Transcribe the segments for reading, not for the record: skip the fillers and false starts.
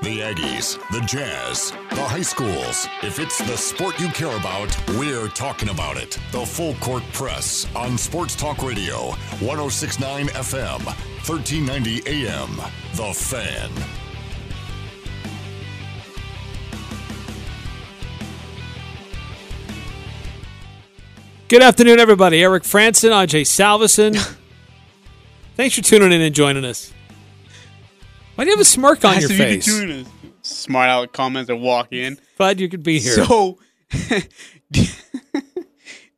The Aggies, the Jazz, the high schools. If it's the sport you care about, we're talking about it. The Full Court Press on Sports Talk Radio, 106.9 FM, 1390 AM. The Fan. Good afternoon, everybody. Eric Frandsen, Ajay Salveson. Thanks for tuning in and joining us. Why do you have a smirk on your face? Smart aleck comments that walk in. Glad you could be here. So, do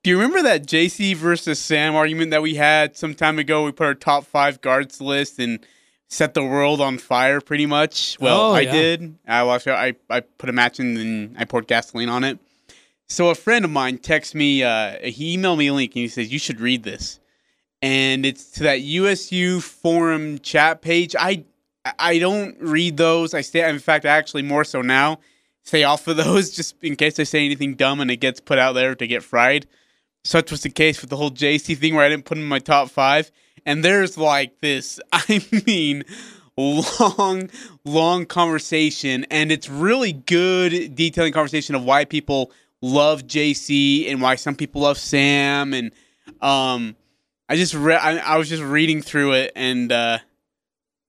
you remember that JC versus Sam argument that we had some time ago? We put our top 5 guards list and set the world on fire, pretty much. Well, I did. I put a match in and I poured gasoline on it. So a friend of mine texted me, he emailed me a link, and he says, you should read this. And it's to that USU forum chat page. I don't read those. In fact, I actually more so now stay off of those just in case I say anything dumb and it gets put out there to get fried. Such was the case with the whole JC thing where I didn't put in my top 5. And there's like this, long conversation. And it's really good detailing conversation of why people love JC and why some people love Sam, and I was just reading through it, and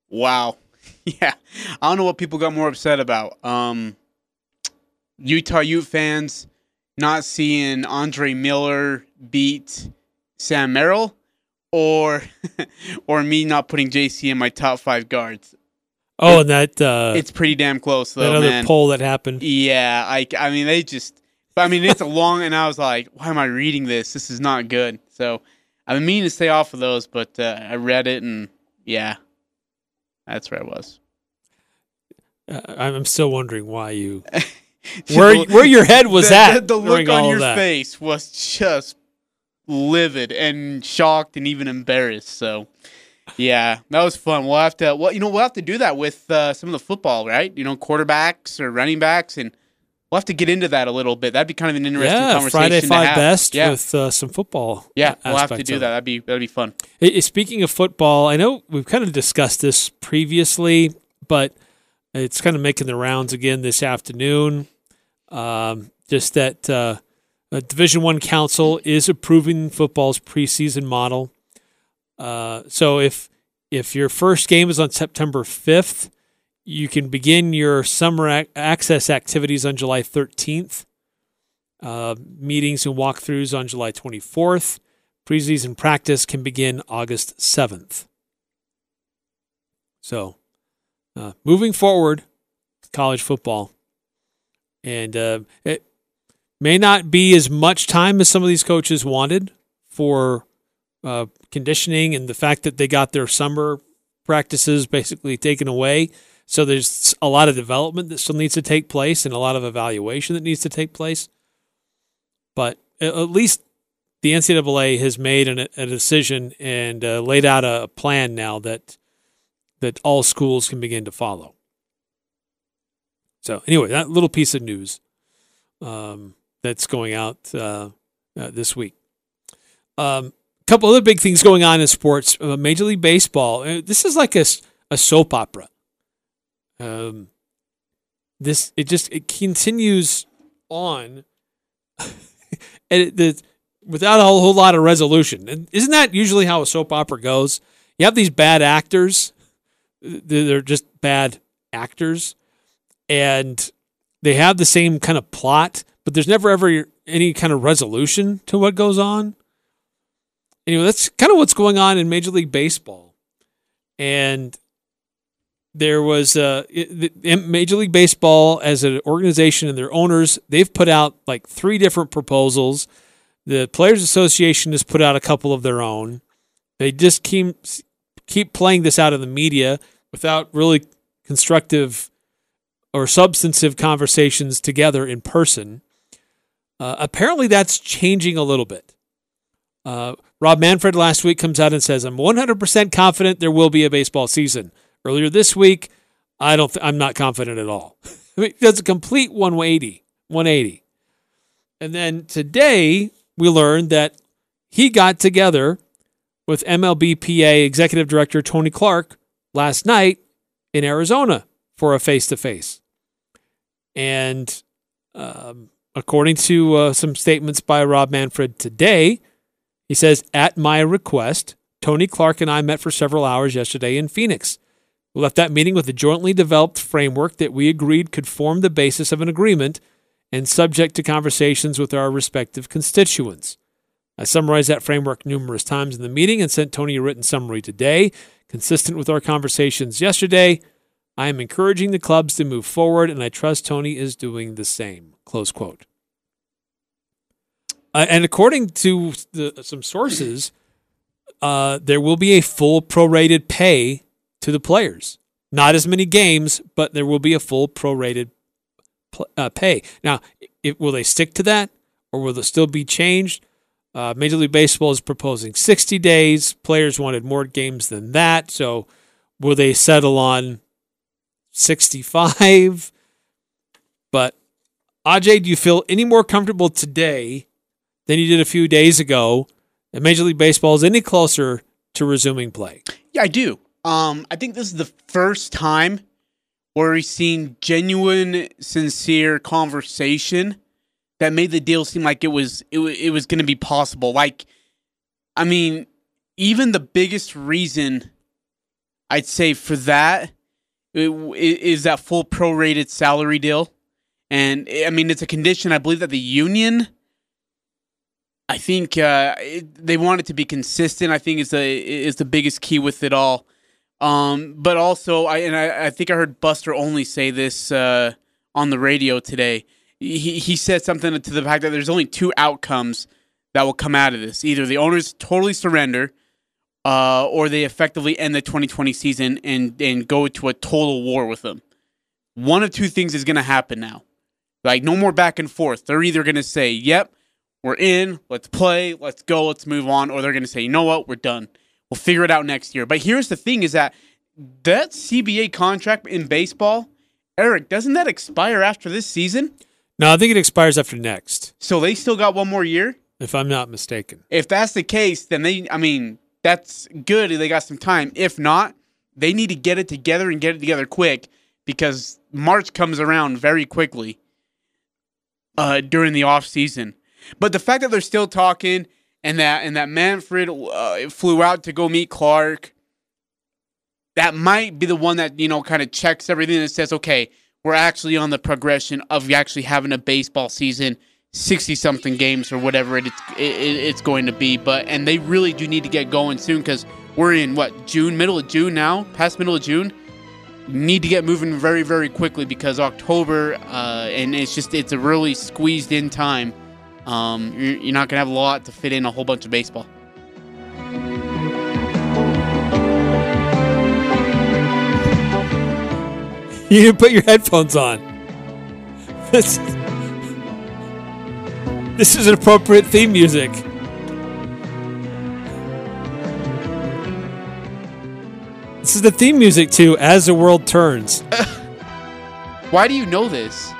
wow, yeah, I don't know what people got more upset about. Utah Ute fans not seeing Andre Miller beat Sam Merrill, or me not putting JC in my top 5 guards. Oh, and that it's pretty damn close though. That other poll that happened. Yeah, they just. But it's a long, and I was like, why am I reading this? This is not good. So I've been meaning to stay off of those, but I read it, and yeah, that's where I was. I'm still wondering why you, where your head was at. The look on your face was just livid and shocked and even embarrassed. So yeah, that was fun. We'll have to do that with some of the football, right? Quarterbacks or running backs, and we'll have to get into that a little bit. That'd be kind of an interesting conversation. Friday 5 Best with some football. Yeah, we'll have to do that. That'd be fun. Speaking of football, I know we've kind of discussed this previously, but it's kind of making the rounds again this afternoon. Just that the Division I Council is approving football's preseason model. So if your first game is on September 5th, you can begin your summer access activities on July 13th, meetings and walkthroughs on July 24th. Preseason practice can begin August 7th. So moving forward, college football. And it may not be as much time as some of these coaches wanted for conditioning and the fact that they got their summer practices basically taken away. So there's a lot of development that still needs to take place and a lot of evaluation that needs to take place. But at least the NCAA has made a decision and laid out a plan now that all schools can begin to follow. So anyway, that little piece of news that's going out this week. A couple other big things going on in sports. Major League Baseball. This is like a soap opera. It continues on without a whole lot of resolution. And isn't that usually how a soap opera goes? You have these bad actors. They're just bad actors, and they have the same kind of plot, but there's never ever any kind of resolution to what goes on. Anyway, that's kind of what's going on in Major League Baseball. And there was Major League Baseball as an organization and their owners, they've put out like 3 different proposals. The Players Association has put out a couple of their own. They just keep playing this out in the media without really constructive or substantive conversations together in person. Apparently that's changing a little bit. Rob Manfred last week comes out and says, I'm 100% confident there will be a baseball season. Earlier this week, I'm not confident at all. That's a complete 180. And then today, we learned that he got together with MLBPA Executive Director Tony Clark last night in Arizona for a face-to-face. And according to some statements by Rob Manfred today, he says, at my request, Tony Clark and I met for several hours yesterday in Phoenix. We left that meeting with a jointly developed framework that we agreed could form the basis of an agreement and subject to conversations with our respective constituents. I summarized that framework numerous times in the meeting and sent Tony a written summary today, consistent with our conversations yesterday. I am encouraging the clubs to move forward, and I trust Tony is doing the same. Close quote. And according to some sources, there will be a full prorated pay to the players. Not as many games, but there will be a full prorated pay. Now, will they stick to that, or will it still be changed? Major League Baseball is proposing 60 days. Players wanted more games than that, so will they settle on 65? But, Ajay, do you feel any more comfortable today than you did a few days ago that Major League Baseball is any closer to resuming play? Yeah, I do. I think this is the first time where we've seen genuine, sincere conversation that made the deal seem like it was going to be possible. Like, I mean, even the biggest reason I'd say for that is that full prorated salary deal. And, I mean, it's a condition, I believe, that the union, I think they want it to be consistent, I think is the biggest key with it all. But also, I think I heard Buster Olney say this on the radio today. He said something to the fact that there's only two outcomes that will come out of this. Either the owners totally surrender or they effectively end the 2020 season and go to a total war with them. One of two things is going to happen now. Like, no more back and forth. They're either going to say, yep, we're in, let's play, let's go, let's move on, or they're going to say, you know what, we're done. We'll figure it out next year. But here's the thing is that CBA contract in baseball, Eric, doesn't that expire after this season? No, I think it expires after next. So they still got one more year? If I'm not mistaken. If that's the case, then that's good. They got some time. If not, they need to get it together quick because March comes around very quickly during the offseason. But the fact that they're still talking and that Manfred flew out to go meet Clark, that might be the one that, you know, kind of checks everything and says, okay, we're actually on the progression of actually having a baseball season, 60-something games or whatever it's going to be. And they really do need to get going soon because we're in, June? Middle of June now? Past middle of June? Need to get moving very, very quickly because October, and it's a really squeezed-in time. You're not going to have a lot to fit in a whole bunch of baseball. You didn't put your headphones on. This is appropriate theme music. This is the theme music to As the World Turns. Why do you know this?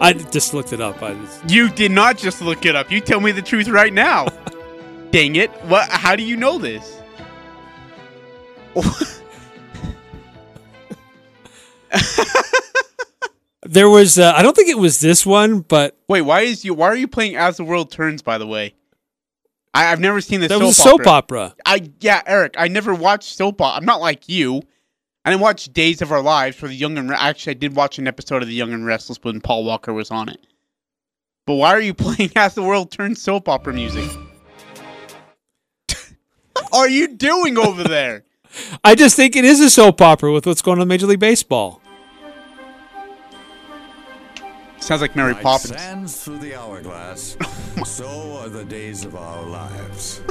I just looked it up. You did not just look it up. You tell me the truth right now. Dang it. What? How do you know this? There was I don't think it was this one, but wait, why are you playing As the World Turns, by the way? I've never seen this. That was a soap opera. Eric, I never watched soap opera. I'm not like you. I didn't watch Days of Our Lives for the Young and actually I did watch an episode of the Young and Restless when Paul Walker was on it. But why are you playing As the World Turns soap opera music? Are you doing over there? I just think it is a soap opera with what's going on in Major League Baseball. Sounds like Mary Poppins. Like sands through the hourglass, so are the days of our lives.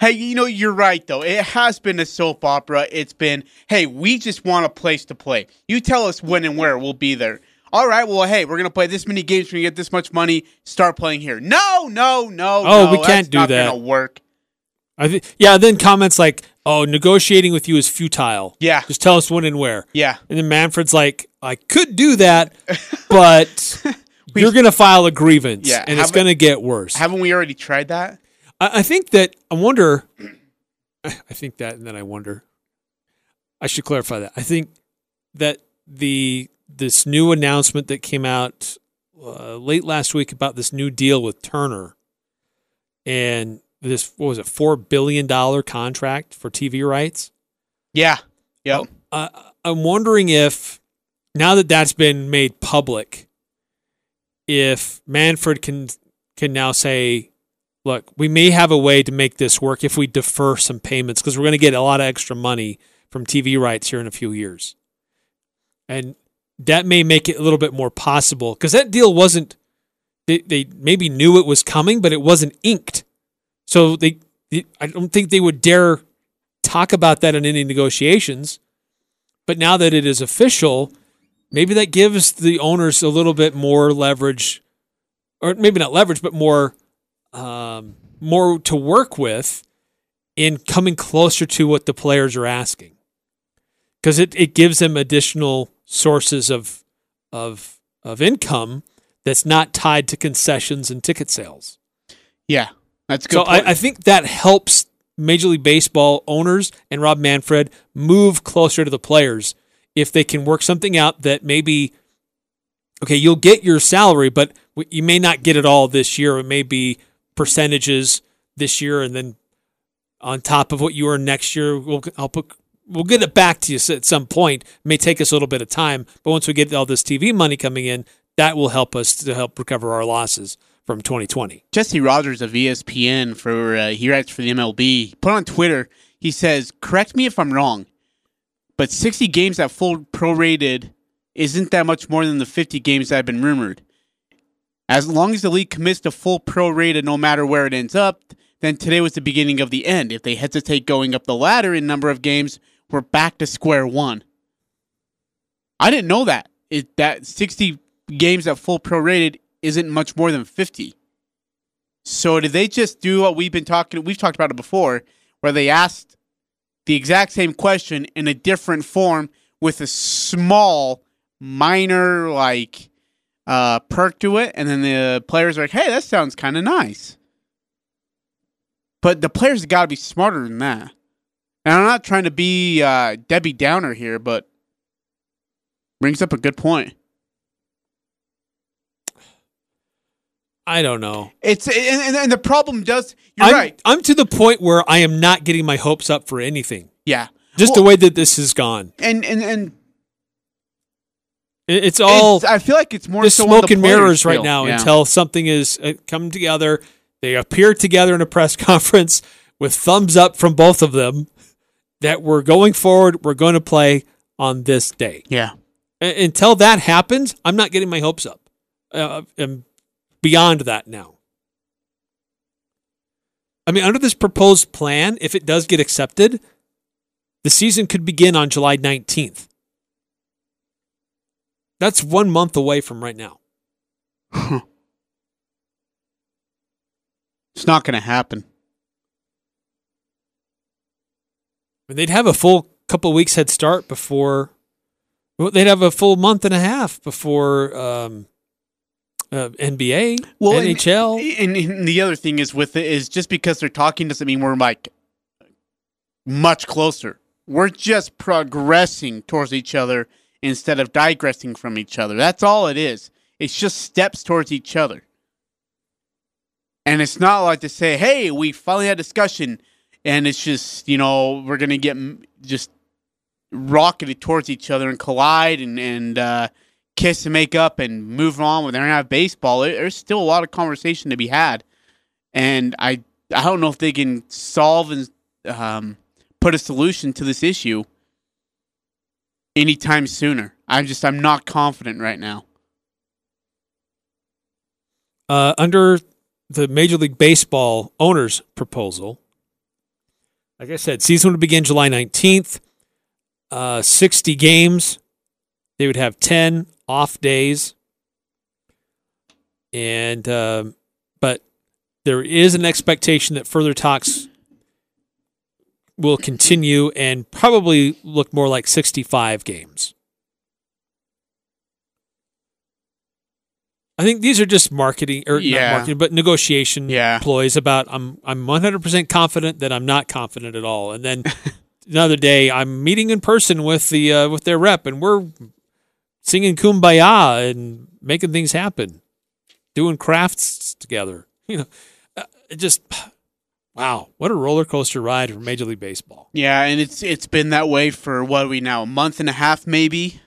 Hey, you know, you're right, though. It has been a soap opera. It's been, hey, we just want a place to play. You tell us when and where, we'll be there. All right, well, hey, we're going to play this many games. We're going to get this much money. Start playing here. No. Oh, we can't do that. That's not going to work. Then comments like, oh, negotiating with you is futile. Yeah. Just tell us when and where. Yeah. And then Manfred's like, I could do that, but you're going to file a grievance, and it's going to get worse. Haven't we already tried that? I think that I wonder I think that, and then I wonder. I should clarify that. I think that this new announcement that came out late last week about this new deal with Turner and this, what was it, $4 billion contract for TV rights? Yeah. Yep. I'm wondering if, now that that's been made public, if Manfred can now say, look, we may have a way to make this work if we defer some payments, because we're going to get a lot of extra money from TV rights here in a few years. And that may make it a little bit more possible, because that deal wasn't, they maybe knew it was coming, but it wasn't inked. So I don't think they would dare talk about that in any negotiations. But now that it is official, maybe that gives the owners a little bit more leverage, or maybe not leverage, but more to work with in coming closer to what the players are asking. Because it gives them additional sources of income that's not tied to concessions and ticket sales. Yeah, that's a good point. So I think that helps Major League Baseball owners and Rob Manfred move closer to the players if they can work something out that maybe, okay, you'll get your salary, but you may not get it all this year. It may be percentages this year, and then on top of what you earn next year, we'll get it back to you at some point. It may take us a little bit of time, but once we get all this TV money coming in, that will help us to help recover our losses from 2020. Jesse Rogers of ESPN, he writes for the MLB, put on Twitter, he says, correct me if I'm wrong, but 60 games at full prorated isn't that much more than the 50 games that have been rumored. As long as the league commits to full prorated no matter where it ends up, then today was the beginning of the end. If they hesitate going up the ladder in number of games, we're back to square one. I didn't know that. That 60 games at full prorated isn't much more than 50. So did they just do what we've talked about it before, where they asked the exact same question in a different form with a small, minor, perk to it, and then the players are like, hey, that sounds kind of nice. But the players have got to be smarter than that. And I'm not trying to be Debbie Downer here, but brings up a good point. I don't know. It's and the problem does. You're right. I'm to the point where I am not getting my hopes up for anything. Yeah, just the way that this has gone. And it's all. I feel like it's more just so smoke and mirrors right now until something is come together. They appear together in a press conference with thumbs up from both of them that we're going forward. We're going to play on this day. Yeah. Until that happens, I'm not getting my hopes up. I'm beyond that now. I mean, under this proposed plan, if it does get accepted, the season could begin on July 19th. That's 1 month away from right now. It's not going to happen. I mean, they'd have a full couple weeks head start before. Well, they'd have a full month and a half before. NBA, NHL. And the other thing is with it is just because they're talking doesn't mean we're much closer. We're just progressing towards each other instead of digressing from each other. That's all it is. It's just steps towards each other. And it's not like to say, hey, we finally had a discussion and it's just, we're going to get just rocketed towards each other and collide and kiss and make up and move on with international baseball. There's still a lot of conversation to be had, and I don't know if they can solve and put a solution to this issue anytime sooner. I'm not confident right now. Under the Major League Baseball owners' proposal, like I said, season would begin July 19th. 60 games. They would have 10 off days, and but there is an expectation that further talks will continue and probably look more like 65 games. I think these are just marketing, or not marketing, but negotiation ploys about I'm 100% confident that I'm not confident at all. And then another day I'm meeting in person with the with their rep, and we're singing Kumbaya and making things happen, doing crafts together. You know, it just wow, what a roller coaster ride for Major League Baseball. Yeah, and it's been that way for what are we now, a month and a half maybe.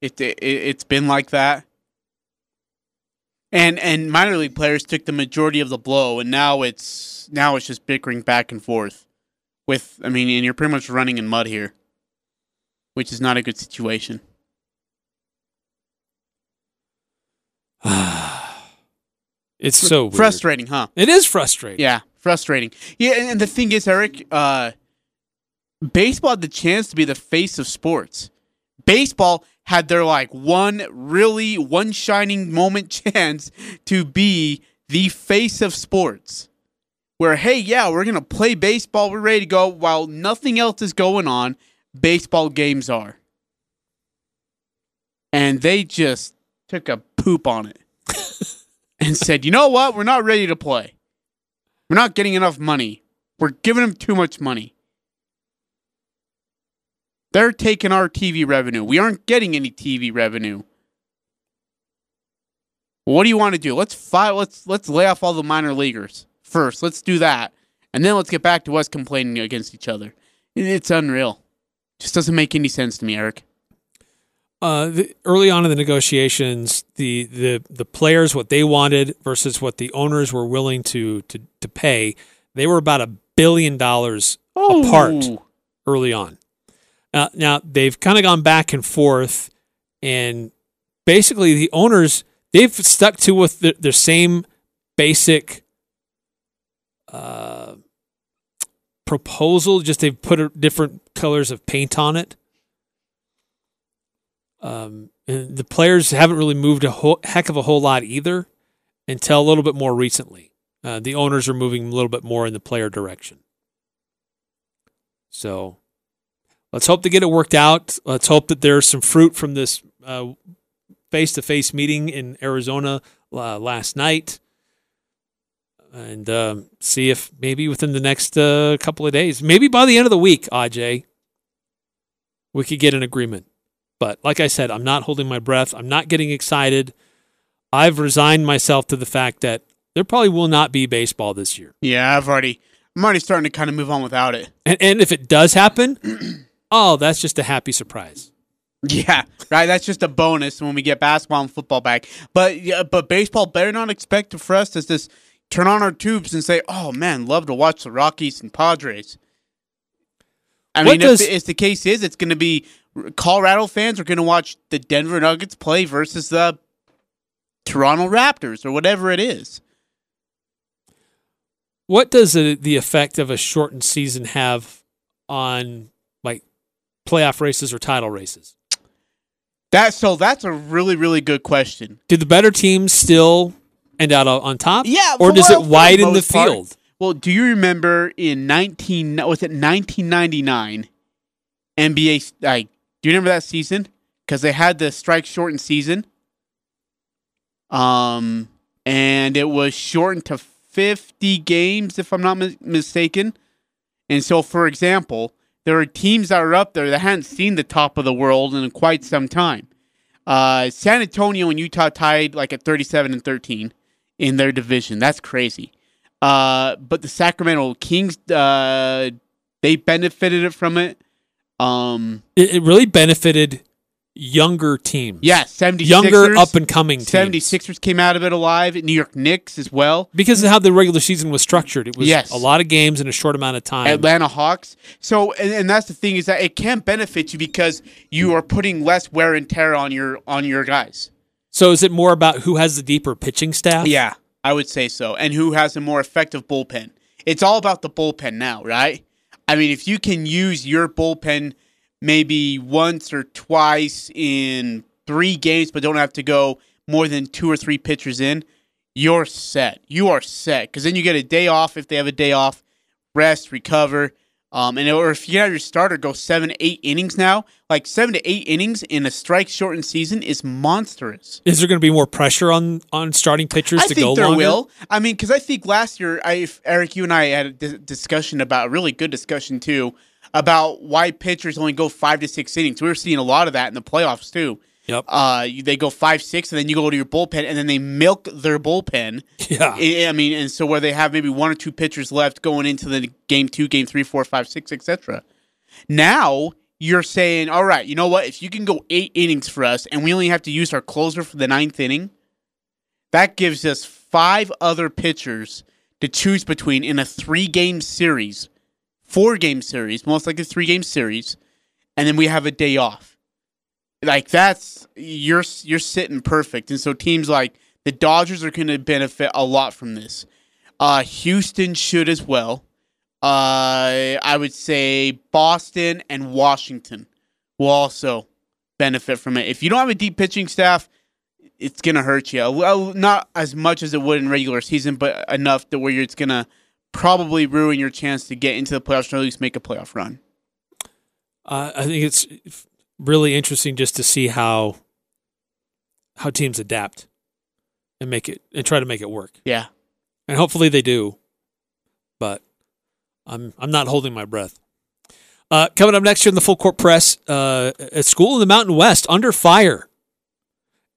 It's been like that. And minor league players took the majority of the blow, and now it's just bickering back and forth. And you're pretty much running in mud here, which is not a good situation. It's so weird. Frustrating, huh? It is frustrating. Yeah, frustrating. Yeah, and the thing is, Eric, baseball had the chance to be the face of sports. Baseball had their one shining moment chance to be the face of sports, where, hey, yeah, we're going to play baseball. We're ready to go while nothing else is going on. Baseball games are. And they just took a poop on it and said, you know what? We're not ready to play. We're not getting enough money. We're giving them too much money. They're taking our TV revenue. We aren't getting any TV revenue. What do you want to do? Let's lay off all the minor leaguers first. Let's do that. And then let's get back to us complaining against each other. It's unreal. Just doesn't make any sense to me, Eric. Early on in the negotiations, the players, what they wanted versus what the owners were willing to pay, they were about $1 billion apart early on. Now, they've kind of gone back and forth, and basically the owners, they've stuck to with their same basic proposal, just they've put different colors of paint on it. And the players haven't really moved a whole lot either until a little bit more recently. The owners are moving a little bit more in the player direction. So let's hope they get it worked out. Let's hope that there's some fruit from this face-to-face meeting in Arizona last night, and see if maybe within the next couple of days, maybe by the end of the week, Ajay, we could get an agreement. But like I said, I'm not holding my breath. I'm not getting excited. I've resigned myself to the fact that there probably will not be baseball this year. Yeah, I'm already starting to kind of move on without it. And if it does happen... Oh, that's just a happy surprise. Yeah, right. That's just a bonus when we get basketball and football back. But baseball better not expect for us to just turn on our tubes and say, oh, man, love to watch the Rockies and Padres. If the case is, it's going to be Colorado fans are going to watch the Denver Nuggets play versus the Toronto Raptors or whatever it is. What does the effect of a shortened season have on playoff races or title races? That's a really, really good question. Do the better teams still end out on top? Yeah, or does it widen the field? Well, do you remember in 1999 NBA? Do you remember that season? Because they had the strike shortened season, and it was shortened to 50 games, if I'm not mistaken. And so, for example, there are teams that are up there that hadn't seen the top of the world in quite some time. San Antonio and Utah tied at 37-13 in their division. That's crazy. But the Sacramento Kings, they benefited from it. It really benefited younger teams. Yeah, 76ers. Younger up-and-coming teams. 76ers came out of it alive. New York Knicks as well. Because of how the regular season was structured. It was a lot of games in a short amount of time. Atlanta Hawks. So, and that's the thing is that it can benefit you because you are putting less wear and tear on your guys. So is it more about who has the deeper pitching staff? Yeah, I would say so. And who has a more effective bullpen. It's all about the bullpen now, right? I mean, if you can use your bullpen maybe once or twice in 3 games, but don't have to go more than 2 or 3 pitchers in, you're set. You are set. Because then you get a day off if they have a day off, rest, recover. And or if you have your starter go 7 to 8 innings now, like 7 to 8 innings in a strike-shortened season is monstrous. Is there going to be more pressure on starting pitchers to go longer? I think there will. I mean, because I think last year, Eric, you and I had a discussion about, a really good discussion too, about why pitchers only go 5 to 6 innings. We were seeing a lot of that in the playoffs too. Yep. They go 5, 6, and then you go to your bullpen, and then they milk their bullpen. Yeah. I mean, and so where they have maybe 1 or 2 pitchers left going into the game 2, game 3, 4, 5, 6, etc. Now you're saying, all right, you know what? If you can go 8 innings for us, and we only have to use our closer for the 9th inning, that gives us 5 other pitchers to choose between in a 3-game series, 4-game series, most likely 3-game series, and then we have a day off. Like that's you're sitting perfect, and so teams like the Dodgers are going to benefit a lot from this. Houston should as well. I would say Boston and Washington will also benefit from it. If you don't have a deep pitching staff, it's going to hurt you. Well, not as much as it would in regular season, but enough that where it's going to probably ruin your chance to get into the playoffs or at least make a playoff run. I think it's really interesting just to see how teams adapt and make it and try to make it work. Yeah, and hopefully they do. But I'm not holding my breath. Coming up next year in the Full Court Press, a school in the Mountain West under fire,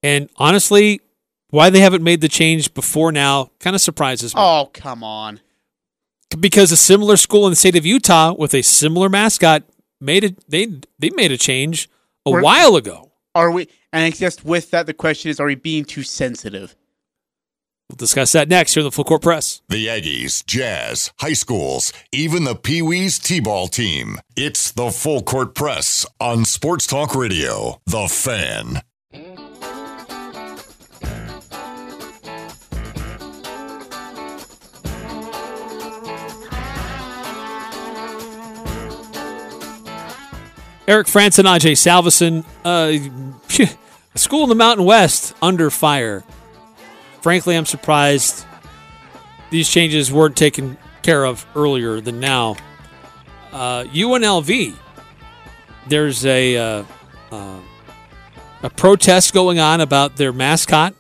and honestly, why they haven't made the change before now kind of surprises me. Oh, come on! Because a similar school in the state of Utah with a similar mascot. They made a change a while ago. Are we? And I guess with that, the question is: are we being too sensitive? We'll discuss that next here in the Full Court Press. The Aggies, Jazz, high schools, even the Pee Wees T-ball team. It's the Full Court Press on Sports Talk Radio. The Fan. Eric Frandsen, Ajay Salveson, a school in the Mountain West under fire. Frankly, I'm surprised these changes weren't taken care of earlier than now. UNLV, there's a protest going on about their mascot,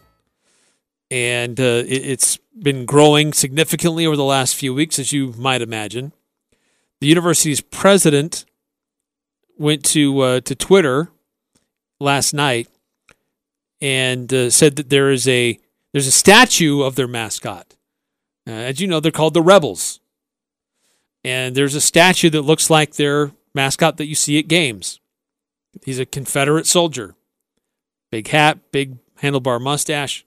and it's been growing significantly over the last few weeks, as you might imagine. The university's president went to Twitter last night and said that there's a statue of their mascot. As you know, they're called the Rebels, and there's a statue that looks like their mascot that you see at games. He's a Confederate soldier, big hat, big handlebar mustache,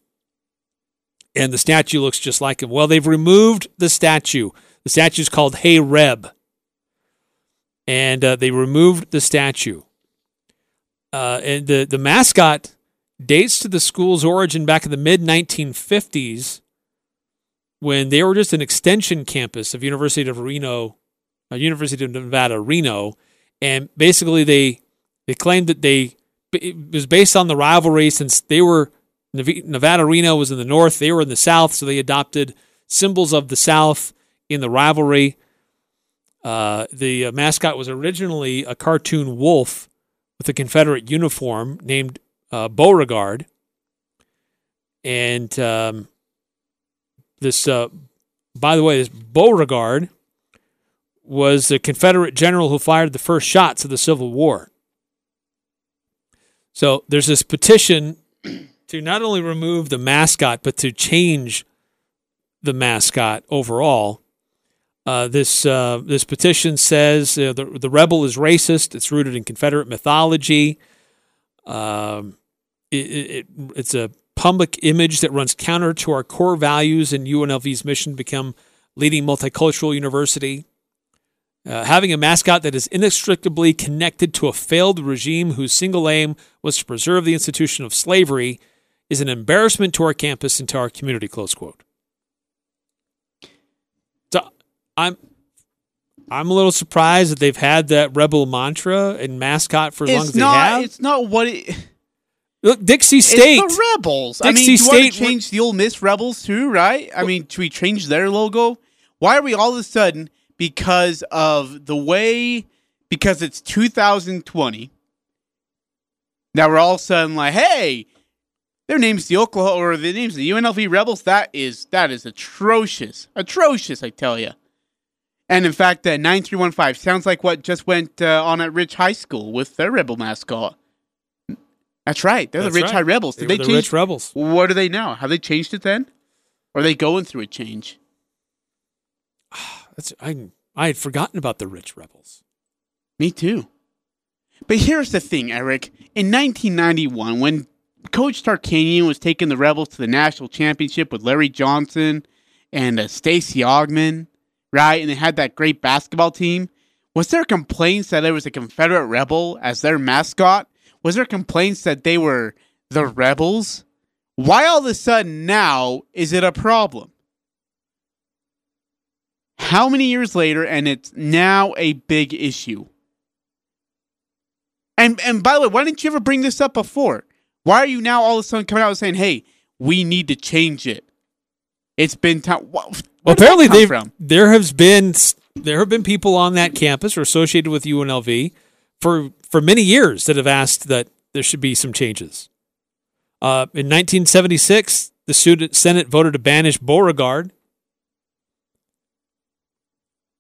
and the statue looks just like him. Well, they've removed the statue. The statue's called Hey Reb. And they removed the statue. And the mascot dates to the school's origin back in the mid-1950s when they were just an extension campus of University of Nevada, Reno. And basically they claimed that it was based on the rivalry since Nevada, Reno was in the north, they were in the south, so they adopted symbols of the south in the rivalry. The mascot was originally a cartoon wolf with a Confederate uniform named Beauregard. And this Beauregard was the Confederate general who fired the first shots of the Civil War. So there's this petition to not only remove the mascot, but to change the mascot overall. This petition says the rebel is racist. It's rooted in Confederate mythology. It's a public image that runs counter to our core values and UNLV's mission to become leading multicultural university. Having a mascot that is inextricably connected to a failed regime whose single aim was to preserve the institution of slavery is an embarrassment to our campus and to our community, close quote. I'm a little surprised that they've had that rebel mantra and mascot for as long as they have. It's not what it... Look, Dixie State. It's the Rebels. Do you want to change the Ole Miss Rebels too, right? I mean, should we change their logo? Why are we all of a sudden because of the way, because it's 2020. Now we're all of a sudden like, hey, their name's the Oklahoma, or the name's the UNLV Rebels. That is atrocious. Atrocious, I tell you. And in fact, 9315 sounds like what just went on at Ridge High School with their Rebel mascot. That's right. They're the Ridge High Rebels. They were the Ridge Rebels. What do they now? Have they changed it then? Or are they going through a change? I had forgotten about the Ridge Rebels. Me too. But here's the thing, Eric. In 1991, when Coach Tarkanian was taking the Rebels to the national championship with Larry Johnson and Stacey Augmon, right? And they had that great basketball team. Was there complaints that there was a Confederate Rebel as their mascot? Was there complaints that they were the Rebels? Why all of a sudden now is it a problem? How many years later, and it's now a big issue? And by the way, why didn't you ever bring this up before? Why are you now all of a sudden coming out and saying, hey, we need to change it? It's been time. Well, apparently there have been people on that campus or associated with UNLV for many years that have asked that there should be some changes. In 1976, the Senate voted to banish Beauregard.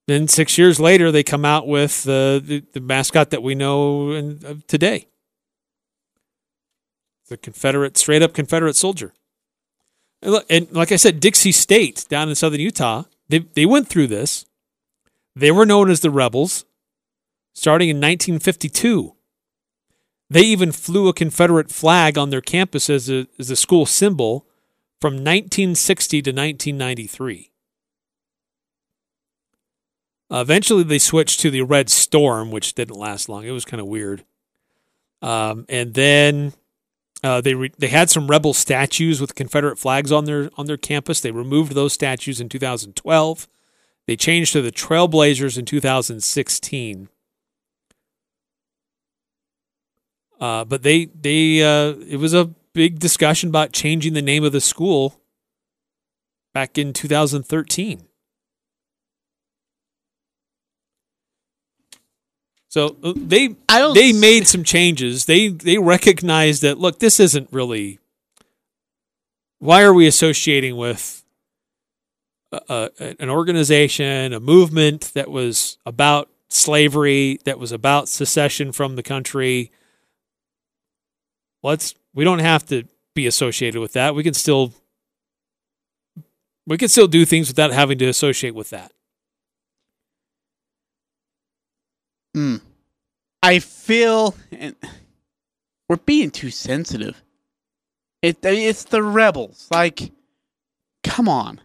Then 6 years later, they come out with the mascot that we know today. The Confederate, straight-up Confederate soldier. And like I said, Dixie State down in southern Utah, they went through this. They were known as the Rebels starting in 1952. They even flew a Confederate flag on their campus as a school symbol from 1960 to 1993. Eventually, they switched to the Red Storm, which didn't last long. It was kind of weird. And then they had some rebel statues with Confederate flags on their campus. They removed those statues in 2012. They changed to the Trailblazers in 2016. But it was a big discussion about changing the name of the school back in 2013. So they made some changes. They recognized that, look, this isn't really. Why are we associating with an organization, a movement that was about slavery, that was about secession from the country? We don't have to be associated with that. We can still do things without having to associate with that. I feel we're being too sensitive. It's the Rebels. Like, come on.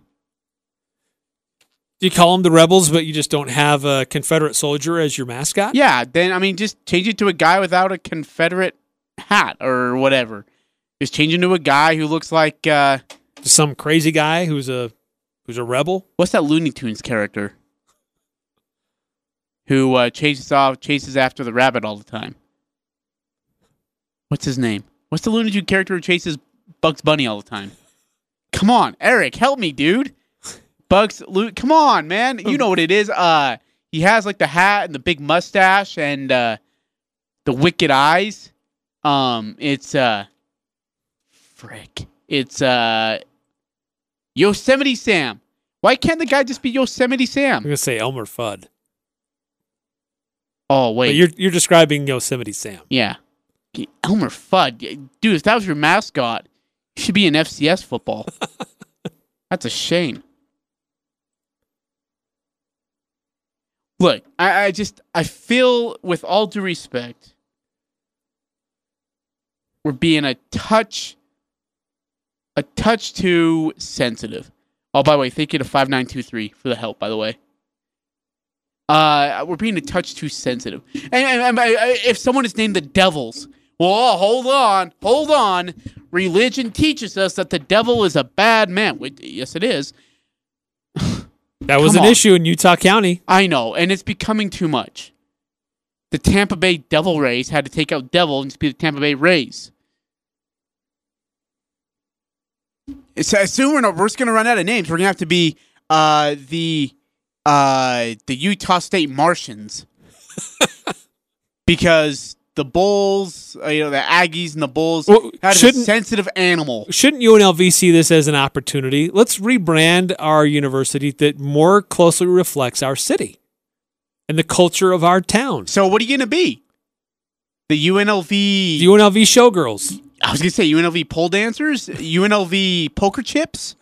You call them the Rebels, but you just don't have a Confederate soldier as your mascot? Yeah, then, I mean, just change it to a guy without a Confederate hat or whatever. Just change it to a guy who looks like some crazy guy who's a rebel. What's that Looney Tunes character who chases after the rabbit all the time? What's his name? What's the Looney Tunes character who chases Bugs Bunny all the time? Come on, Eric, help me, dude. Come on, man. You know what it is. He has like the hat and the big mustache and the wicked eyes. It's Yosemite Sam. Why can't the guy just be Yosemite Sam? I'm going to say Elmer Fudd. Oh, wait. But you're describing Yosemite Sam. Yeah. Elmer Fudd. Dude, if that was your mascot, you should be in FCS football. That's a shame. Look, I feel, with all due respect, we're being a touch too sensitive. Oh, by the way, thank you to 5923 for the help, by the way. We're being a touch too sensitive. And if someone is named the Devils, well, hold on. Religion teaches us that the devil is a bad man. Yes, it is. That was an issue in Utah County. I know, and it's becoming too much. The Tampa Bay Devil Rays had to take out devil and just be the Tampa Bay Rays. So I assume we're just going to run out of names. We're going to have to be the the Utah State Martians. Because the Bulls, the Aggies and the Bulls had a sensitive animal. Shouldn't UNLV see this as an opportunity? Let's rebrand our university that more closely reflects our city and the culture of our town. So what are you going to be? The UNLV... The UNLV showgirls. I was going to say UNLV pole dancers, UNLV poker chips.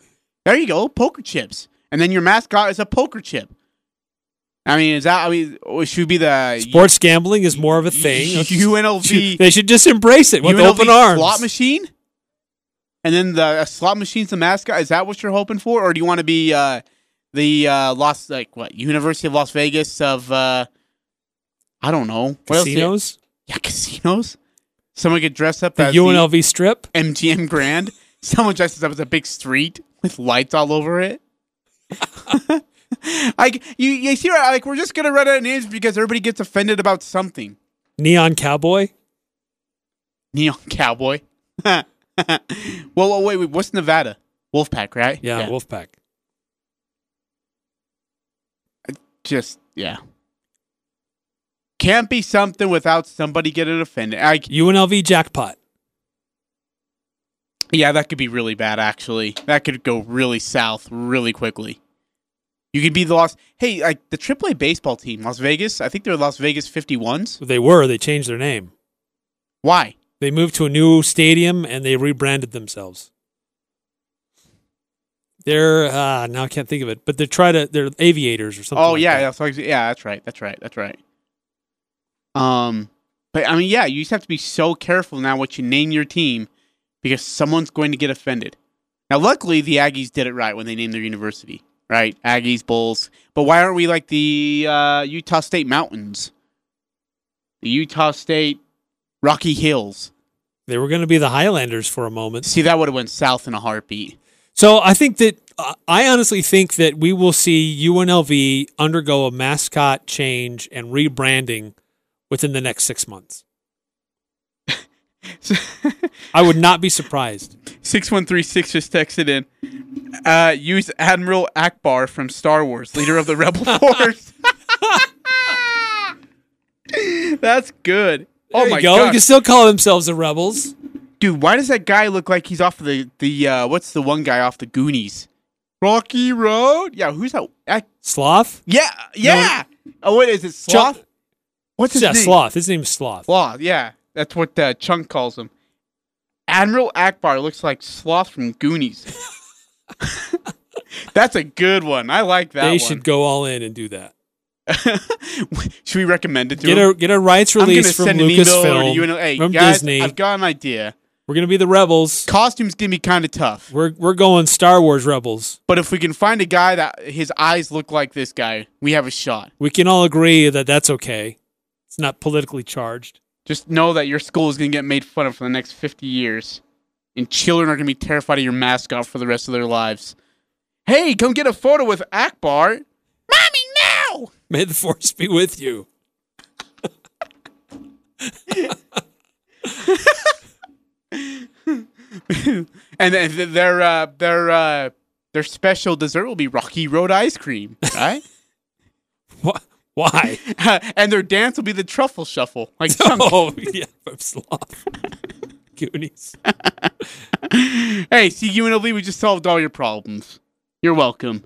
There you go, poker chips. And then your mascot is a poker chip. I mean, it should be the... Sports gambling is more of a thing. UNLV... They should just embrace it with open arms. Slot machine? And then the slot machine's the mascot. Is that what you're hoping for? Or do you want to be University of Las Vegas of... I don't know. Casinos? Yeah, casinos. Someone could dress up as... The UNLV Strip? MGM Grand. Someone dresses up as a big street with lights all over it. Like you see, like we're just gonna run out of names because everybody gets offended about something. Neon Cowboy. Well, wait. What's Nevada? Wolfpack, right? Yeah. Wolfpack. Can't be something without somebody getting offended. UNLV jackpot. Yeah, that could be really bad. Actually, that could go really south really quickly. You could be the the AAA baseball team, Las Vegas. I think they're Las Vegas 51s. They were. They changed their name. Why? They moved to a new stadium and they rebranded themselves. They're now I can't think of it, but they're Aviators or something. Oh yeah, that. That's right. But I mean, yeah, you just have to be so careful now what you name your team because someone's going to get offended. Now, luckily, the Aggies did it right when they named their university. Right, Aggies, Bulls. But why aren't we like the Utah State Mountains? The Utah State Rocky Hills. They were going to be the Highlanders for a moment. See, that would have went south in a heartbeat. So I think that, I honestly think that we will see UNLV undergo a mascot change and rebranding within the next 6 months. I would not be surprised. 6136 just texted in. Use Admiral Ackbar from Star Wars, leader of the Rebel Force. That's good. There you can still call themselves the Rebels. Dude, why does that guy look like he's off of the what's the one guy off the Goonies? Rocky Road? Yeah, who's that? Sloth? Yeah. No. Oh, wait, is it Sloth? What's his name? Sloth. His name's Sloth. Sloth, yeah. That's what Chunk calls him. Admiral Ackbar looks like Sloth from Goonies. That's a good one. I like that one. They should go all in and do that. Should we recommend it to him? Get a rights release from Lucasfilm, from Disney. I've got an idea. We're going to be the Rebels. Costumes can be kind of tough. We're going Star Wars Rebels. But if we can find a guy that his eyes look like this guy, we have a shot. We can all agree that that's okay. It's not politically charged. Just know that your school is going to get made fun of for the next 50 years. And children are going to be terrified of your mascot for the rest of their lives. Hey, come get a photo with Ackbar. Mommy, now! May the force be with you. And then their special dessert will be Rocky Road ice cream, right? What? Why? And their dance will be the truffle shuffle. Like from Sloth. Goonies. Hey, see, UNLV, we just solved all your problems. You're welcome.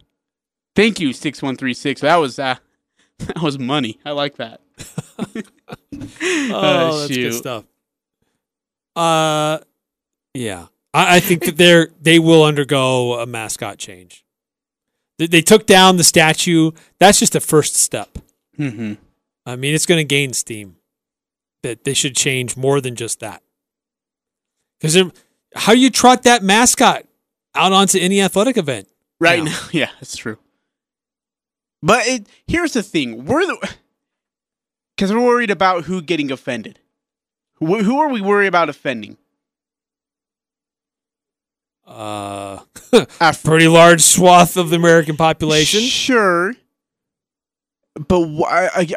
Thank you, 6136. That was money. I like that. That's good stuff. Yeah. I think that they will undergo a mascot change. They took down the statue. That's just the first step. Mm-hmm. I mean, it's going to gain steam. That they should change more than just that. Because how do you trot that mascot out onto any athletic event? Right now. Yeah, that's true. But here's the thing. Because we're worried about who getting offended. Who are we worried about offending? A pretty large swath of the American population. Sure. But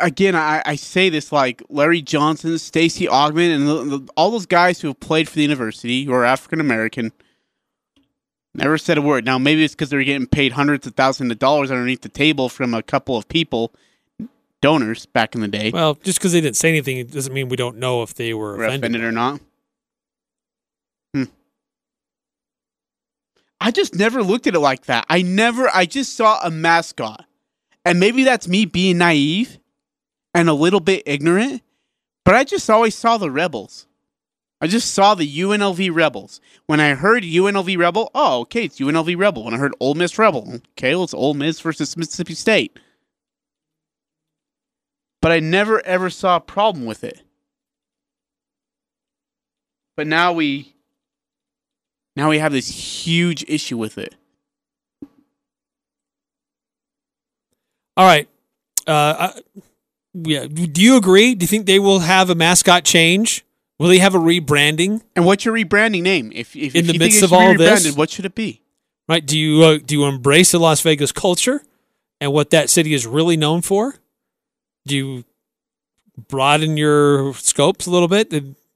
again, I say this like Larry Johnson, Stacey Augmon, and all those guys who have played for the university who are African-American. Never said a word. Now, maybe it's because they're getting paid hundreds of thousands of dollars underneath the table from a couple of people, donors back in the day. Well, just because they didn't say anything, it doesn't mean we don't know if they were offended or not. I just never looked at it like that. I just saw a mascot. And maybe that's me being naive and a little bit ignorant, but I just always saw the Rebels. I just saw the UNLV Rebels. When I heard UNLV Rebel, oh, okay, it's UNLV Rebel. When I heard Ole Miss Rebel, okay, well, it's Ole Miss versus Mississippi State. But I never, ever saw a problem with it. But now we have this huge issue with it. All right. Do you agree? Do you think they will have a mascot change? Will they have a rebranding? And what's your rebranding name? If in the midst of all this, what should it be? Right? Do you embrace the Las Vegas culture and what that city is really known for? Do you broaden your scopes a little bit?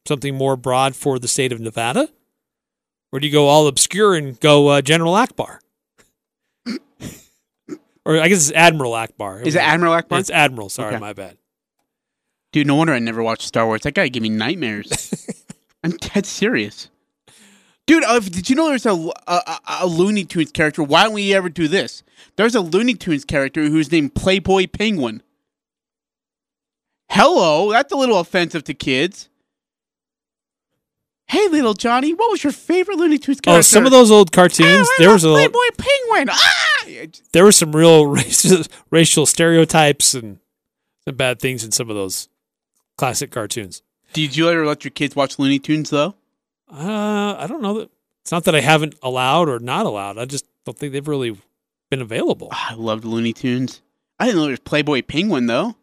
Something more broad for the state of Nevada? Or do you go all obscure and go General Ackbar? Or I guess it's Admiral Ackbar. Is it Admiral Ackbar? It's Admiral. Sorry, okay. My bad. Dude, no wonder I never watched Star Wars. That guy gave me nightmares. I'm dead serious. Dude, did you know there's a Looney Tunes character? Why don't we ever do this? There's a Looney Tunes character who's named Playboy Penguin. Hello, that's a little offensive to kids. Hey, little Johnny, what was your favorite Looney Tunes character? Oh, some of those old cartoons. There was a Playboy Penguin. Ah! There were some real racial stereotypes and some bad things in some of those classic cartoons. Did you ever let your kids watch Looney Tunes, though? I don't know. It's not that I haven't allowed or not allowed. I just don't think they've really been available. I loved Looney Tunes. I didn't know there was Playboy Penguin, though.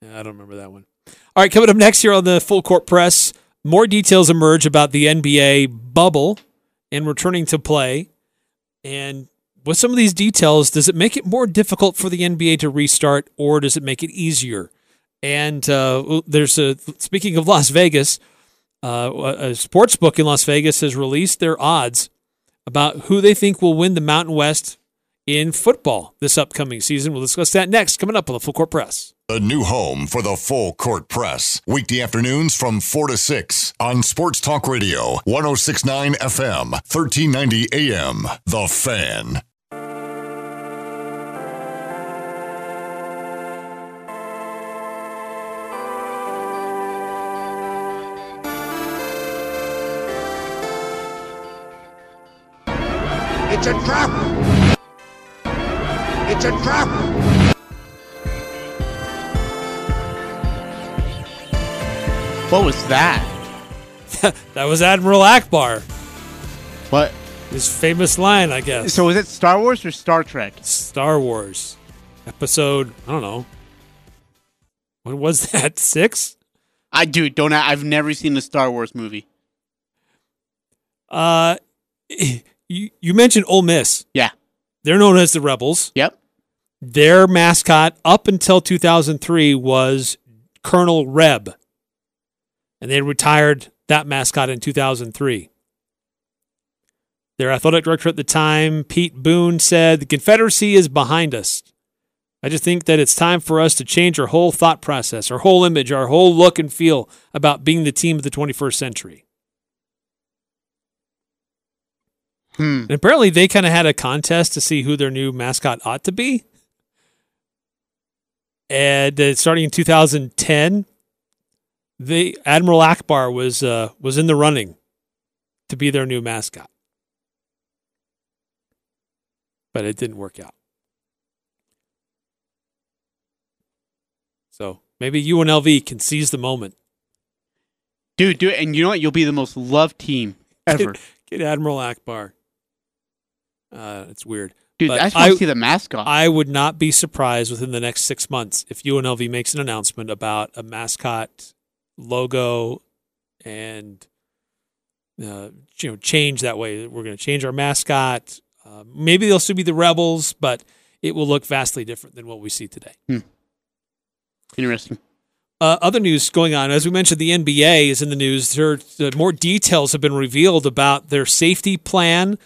Yeah, I don't remember that one. All right, coming up next here on the Full Court Press, more details emerge about the NBA bubble and returning to play. And with some of these details, does it make it more difficult for the NBA to restart, or does it make it easier? And speaking of Las Vegas, a sports book in Las Vegas has released their odds about who they think will win the Mountain West in football this upcoming season. We'll discuss that next, coming up on the Full Court Press. The new home for the Full Court Press. Weekday afternoons from 4 to 6 on Sports Talk Radio, 106.9 FM, 1390 AM. The Fan. It's a trap. It's a trap. What was that? That was Admiral Ackbar. What? His famous line, I guess. So was it Star Wars or Star Trek? Star Wars. Episode, I don't know. When was that? 6? I've never seen the Star Wars movie. You mentioned Ole Miss. Yeah. They're known as the Rebels. Yep. Their mascot up until 2003 was Colonel Reb. And they retired that mascot in 2003. Their athletic director at the time, Pete Boone, said, "The Confederacy is behind us. I just think that it's time for us to change our whole thought process, our whole image, our whole look and feel about being the team of the 21st century." And apparently they kind of had a contest to see who their new mascot ought to be. And starting in 2010... Admiral Ackbar was in the running to be their new mascot, but it didn't work out. So maybe UNLV can seize the moment, dude. Do it, and you know what? You'll be the most loved team ever. Get Admiral Ackbar. It's weird, dude. But I just want to see the mascot. I would not be surprised within the next 6 months if UNLV makes an announcement about a mascot logo and change that way. We're going to change our mascot. Maybe they'll still be the Rebels, but it will look vastly different than what we see today. Interesting. Other news going on. As we mentioned, the NBA is in the news. More details have been revealed about their safety plan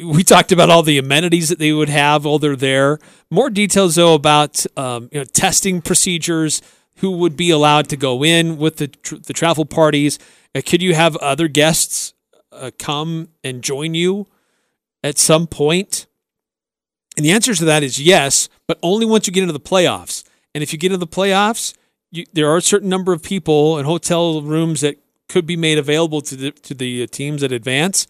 We talked about all the amenities that they would have while they're there. More details, though, about testing procedures, who would be allowed to go in with the travel parties. Could you have other guests come and join you at some point? And the answer to that is yes, but only once you get into the playoffs. And if you get into the playoffs, there are a certain number of people and hotel rooms that could be made available to the teams that advance.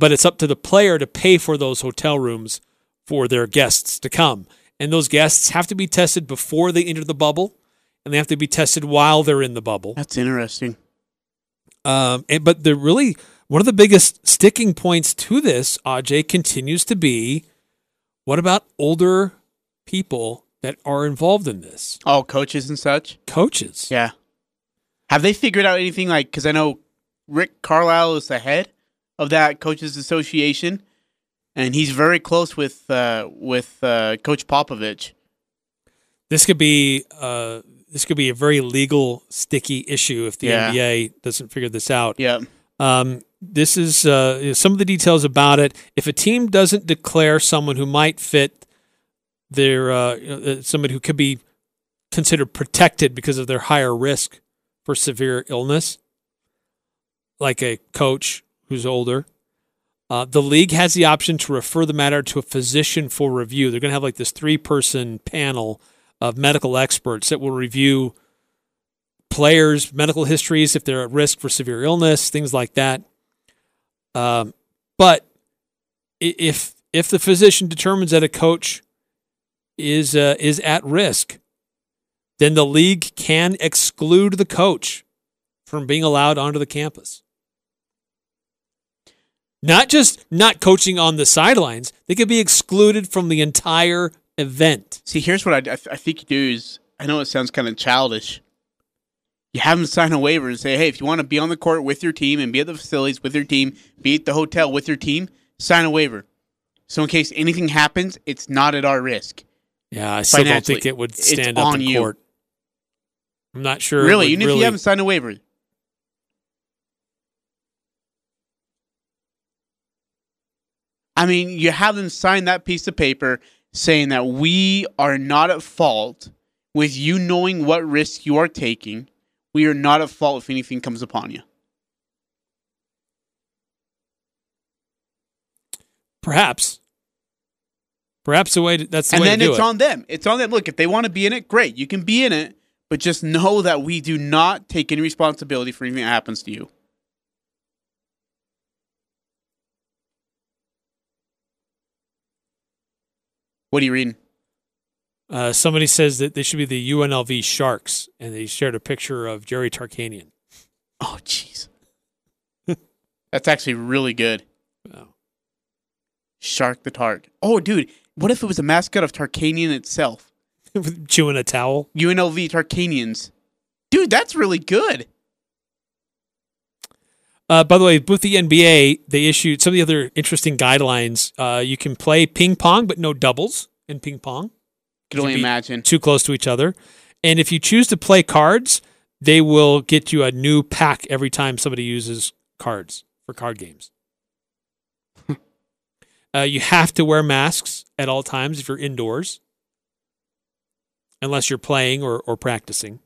But it's up to the player to pay for those hotel rooms for their guests to come. And those guests have to be tested before they enter the bubble, and they have to be tested while they're in the bubble. That's interesting. But they're really one of the biggest sticking points to this, Ajay, continues to be, what about older people that are involved in this? Oh, coaches and such? Coaches. Yeah. Have they figured out anything like, because I know Rick Carlisle is the head of that coaches association, and he's very close with Coach Popovich. This could be a very legal sticky issue if the NBA doesn't figure this out. Yeah. This is some of the details about it. If a team doesn't declare someone who might fit their somebody who could be considered protected because of their higher risk for severe illness, like a coach who's older, the league has the option to refer the matter to a physician for review. They're going to have like this 3-person panel of medical experts that will review players' medical histories, if they're at risk for severe illness, things like that. But if the physician determines that a coach is at risk, then the league can exclude the coach from being allowed onto the campus. Not just not coaching on the sidelines, they could be excluded from the entire event. See, here's what I think you do is, I know it sounds kind of childish. You have them sign a waiver and say, hey, if you want to be on the court with your team and be at the facilities with your team, be at the hotel with your team, sign a waiver. So in case anything happens, it's not at our risk. Yeah, I still don't think it would stand up in court. I'm not sure. Really, even if you haven't signed a waiver. I mean, you have them sign that piece of paper saying that we are not at fault with you knowing what risk you are taking. We are not at fault if anything comes upon you. Perhaps that's the way to do it. And then it's on them. It's on them. Look, if they want to be in it, great. You can be in it, but just know that we do not take any responsibility for anything that happens to you. What are you reading? Somebody says that they should be the UNLV Sharks, and they shared a picture of Jerry Tarkanian. Oh, jeez. That's actually really good. Wow. Shark the Tark. Oh, dude, what if it was a mascot of Tarkanian itself? Chewing a towel? UNLV Tarkanians. Dude, that's really good. By the way, with the NBA, they issued some of the other interesting guidelines. You can play ping pong, but no doubles in ping pong. Could only imagine. Too close to each other. And if you choose to play cards, they will get you a new pack every time somebody uses cards for card games. You have to wear masks at all times if you're indoors, unless you're playing or practicing.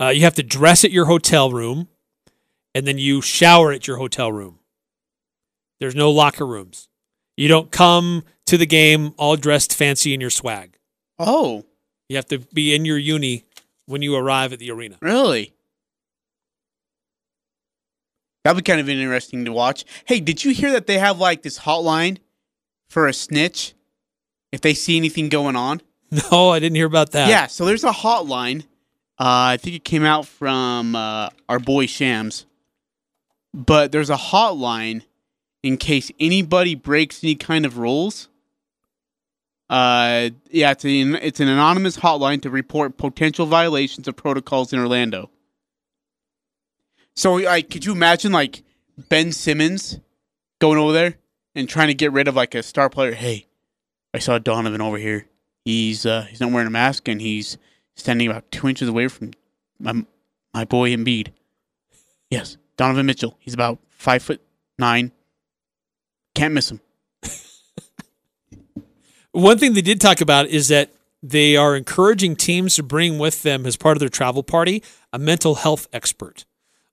You have to dress at your hotel room, and then you shower at your hotel room. There's no locker rooms. You don't come to the game all dressed fancy in your swag. Oh. You have to be in your uni when you arrive at the arena. Really? That would be kind of interesting to watch. Hey, did you hear that they have like this hotline for a snitch if they see anything going on? No, I didn't hear about that. Yeah, so there's a hotline. I think it came out from our boy Shams. But there's a hotline in case anybody breaks any kind of rules. It's an anonymous hotline to report potential violations of protocols in Orlando. So, like, could you imagine, like, Ben Simmons going over there and trying to get rid of, like, a star player? Hey, I saw Donovan over here. He's not wearing a mask, and he's standing about 2 inches away from my boy Embiid. Yes, Donovan Mitchell. He's about 5 foot 9. Can't miss them. One thing they did talk about is that they are encouraging teams to bring with them as part of their travel party a mental health expert,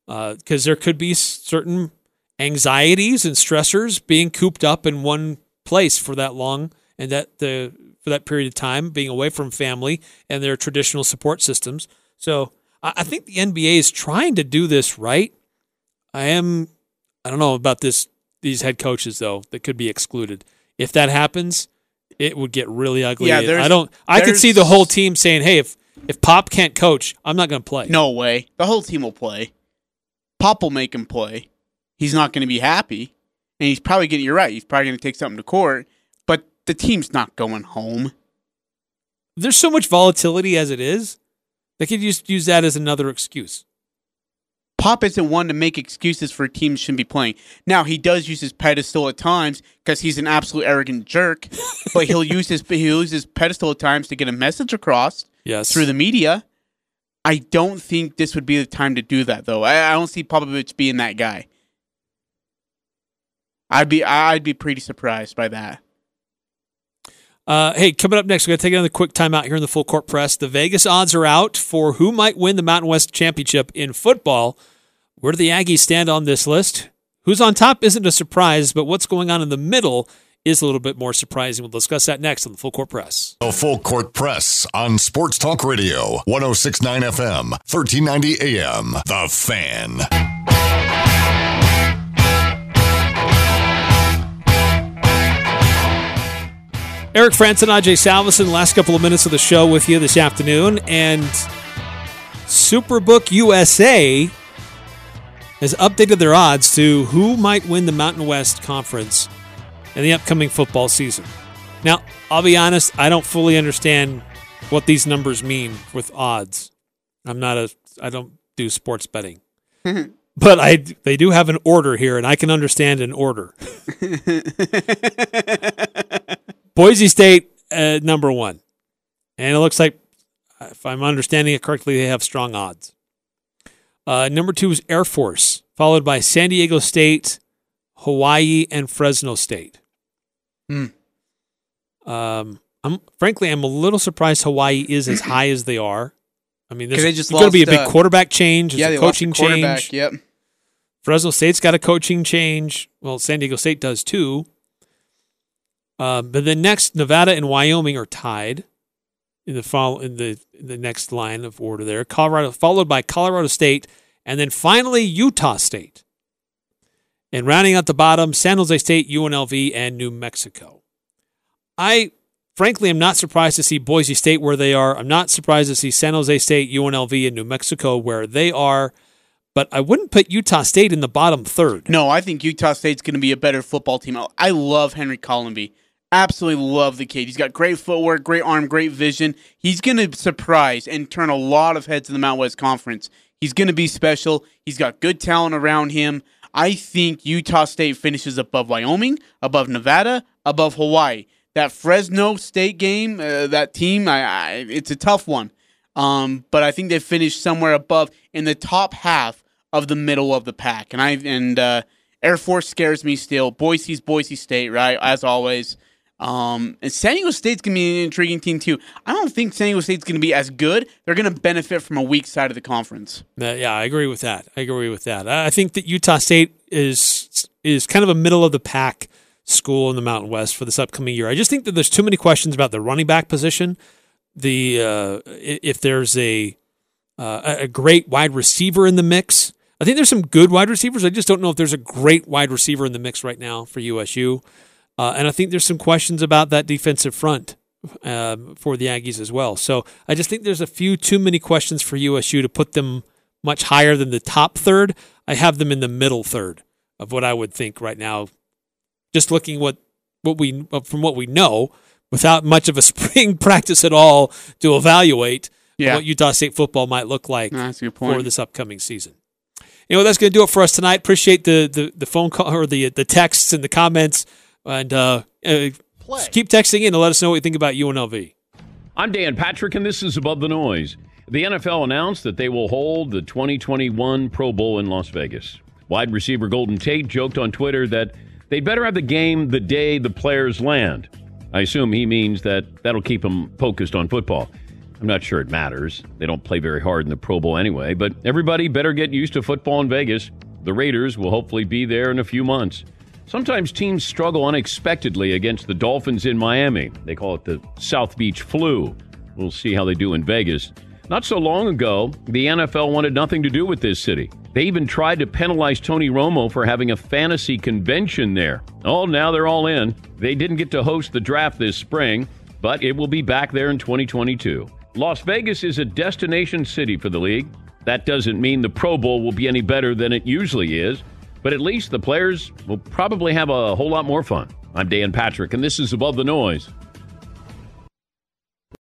because there could be certain anxieties and stressors being cooped up in one place for that long and for that period of time, being away from family and their traditional support systems. So I think the NBA is trying to do this right. I don't know about these head coaches though that could be excluded. If that happens, it would get really ugly. Yeah, I could see the whole team saying, "Hey, if Pop can't coach, I'm not going to play." No way. The whole team will play. Pop will make him play. He's not going to be happy, and he's probably getting. You're right. He's probably going to take something to court, but the team's not going home. There's so much volatility as it is. They could just use that as another excuse. Pop isn't one to make excuses for teams shouldn't be playing. Now, he does use his pedestal at times because he's an absolute arrogant jerk, but he'll use his pedestal at times to get a message across through the media. I don't think this would be the time to do that, though. I don't see Popovich being that guy. I'd be pretty surprised by that. Hey, coming up next, we're going to take another quick timeout here in the Full Court Press. The Vegas odds are out for who might win the Mountain West Championship in football. Where do the Aggies stand on this list? Who's on top isn't a surprise, but what's going on in the middle is a little bit more surprising. We'll discuss that next on the Full Court Press. The Full Court Press on Sports Talk Radio, 106.9 FM, 1390 AM. The Fan. Eric Frandsen, Ajay Salveson, last couple of minutes of the show with you this afternoon. And Superbook USA has updated their odds to who might win the Mountain West Conference in the upcoming football season. Now, I'll be honest, I don't fully understand what these numbers mean with odds. I don't do sports betting. But they do have an order here, and I can understand an order. Boise State, number one. And it looks like, if I'm understanding it correctly, they have strong odds. Number two is Air Force, followed by San Diego State, Hawaii, and Fresno State. I'm a little surprised Hawaii is as high as they are. I mean, there's going to be a big quarterback change. Yeah, they lost the quarterback, change. Yep. Fresno State's got a coaching change. Well, San Diego State does too. But then next, Nevada and Wyoming are tied in the next line of order there. Colorado, followed by Colorado State, and then finally Utah State. And rounding out the bottom, San Jose State, UNLV, and New Mexico. I frankly am not surprised to see Boise State where they are. I'm not surprised to see San Jose State, UNLV, and New Mexico where they are. But I wouldn't put Utah State in the bottom third. No, I think Utah State's going to be a better football team. I love Henry Collinby. Absolutely love the kid. He's got great footwork, great arm, great vision. He's going to surprise and turn a lot of heads in the Mountain West Conference. He's going to be special. He's got good talent around him. I think Utah State finishes above Wyoming, above Nevada, above Hawaii. That Fresno State game, that team, it's a tough one. But I think they finished somewhere above in the top half of the middle of the pack. And Air Force scares me still. Boise's Boise State, right, as always. And San Diego State's going to be an intriguing team, too. I don't think San Diego State's going to be as good. They're going to benefit from a weak side of the conference. Yeah, I agree with that. I think that Utah State is kind of a middle-of-the-pack school in the Mountain West for this upcoming year. I just think that there's too many questions about the running back position, if there's a great wide receiver in the mix. I think there's some good wide receivers. I just don't know if there's a great wide receiver in the mix right now for USU. And I think there's some questions about that defensive front for the Aggies as well. So I just think there's a few too many questions for USU to put them much higher than the top third. I have them in the middle third of what I would think right now, just looking from what we know without much of a spring practice at all to evaluate what Utah State football might look like for this upcoming season. Anyway, that's going to do it for us tonight. Appreciate the phone call or the texts and the comments. And keep texting in to let us know what you think about UNLV. I'm Dan Patrick, and this is Above the Noise. The NFL announced that they will hold the 2021 Pro Bowl in Las Vegas. Wide receiver Golden Tate joked on Twitter that they'd better have the game the day the players land. I assume he means that that'll keep them focused on football. I'm not sure it matters. They don't play very hard in the Pro Bowl anyway, but everybody better get used to football in Vegas. The Raiders will hopefully be there in a few months. Sometimes teams struggle unexpectedly against the Dolphins in Miami. They call it the South Beach flu. We'll see how they do in Vegas. Not so long ago, the NFL wanted nothing to do with this city. They even tried to penalize Tony Romo for having a fantasy convention there. Oh, now they're all in. They didn't get to host the draft this spring, but it will be back there in 2022. Las Vegas is a destination city for the league. That doesn't mean the Pro Bowl will be any better than it usually is, but at least the players will probably have a whole lot more fun. I'm Dan Patrick, and this is Above the Noise.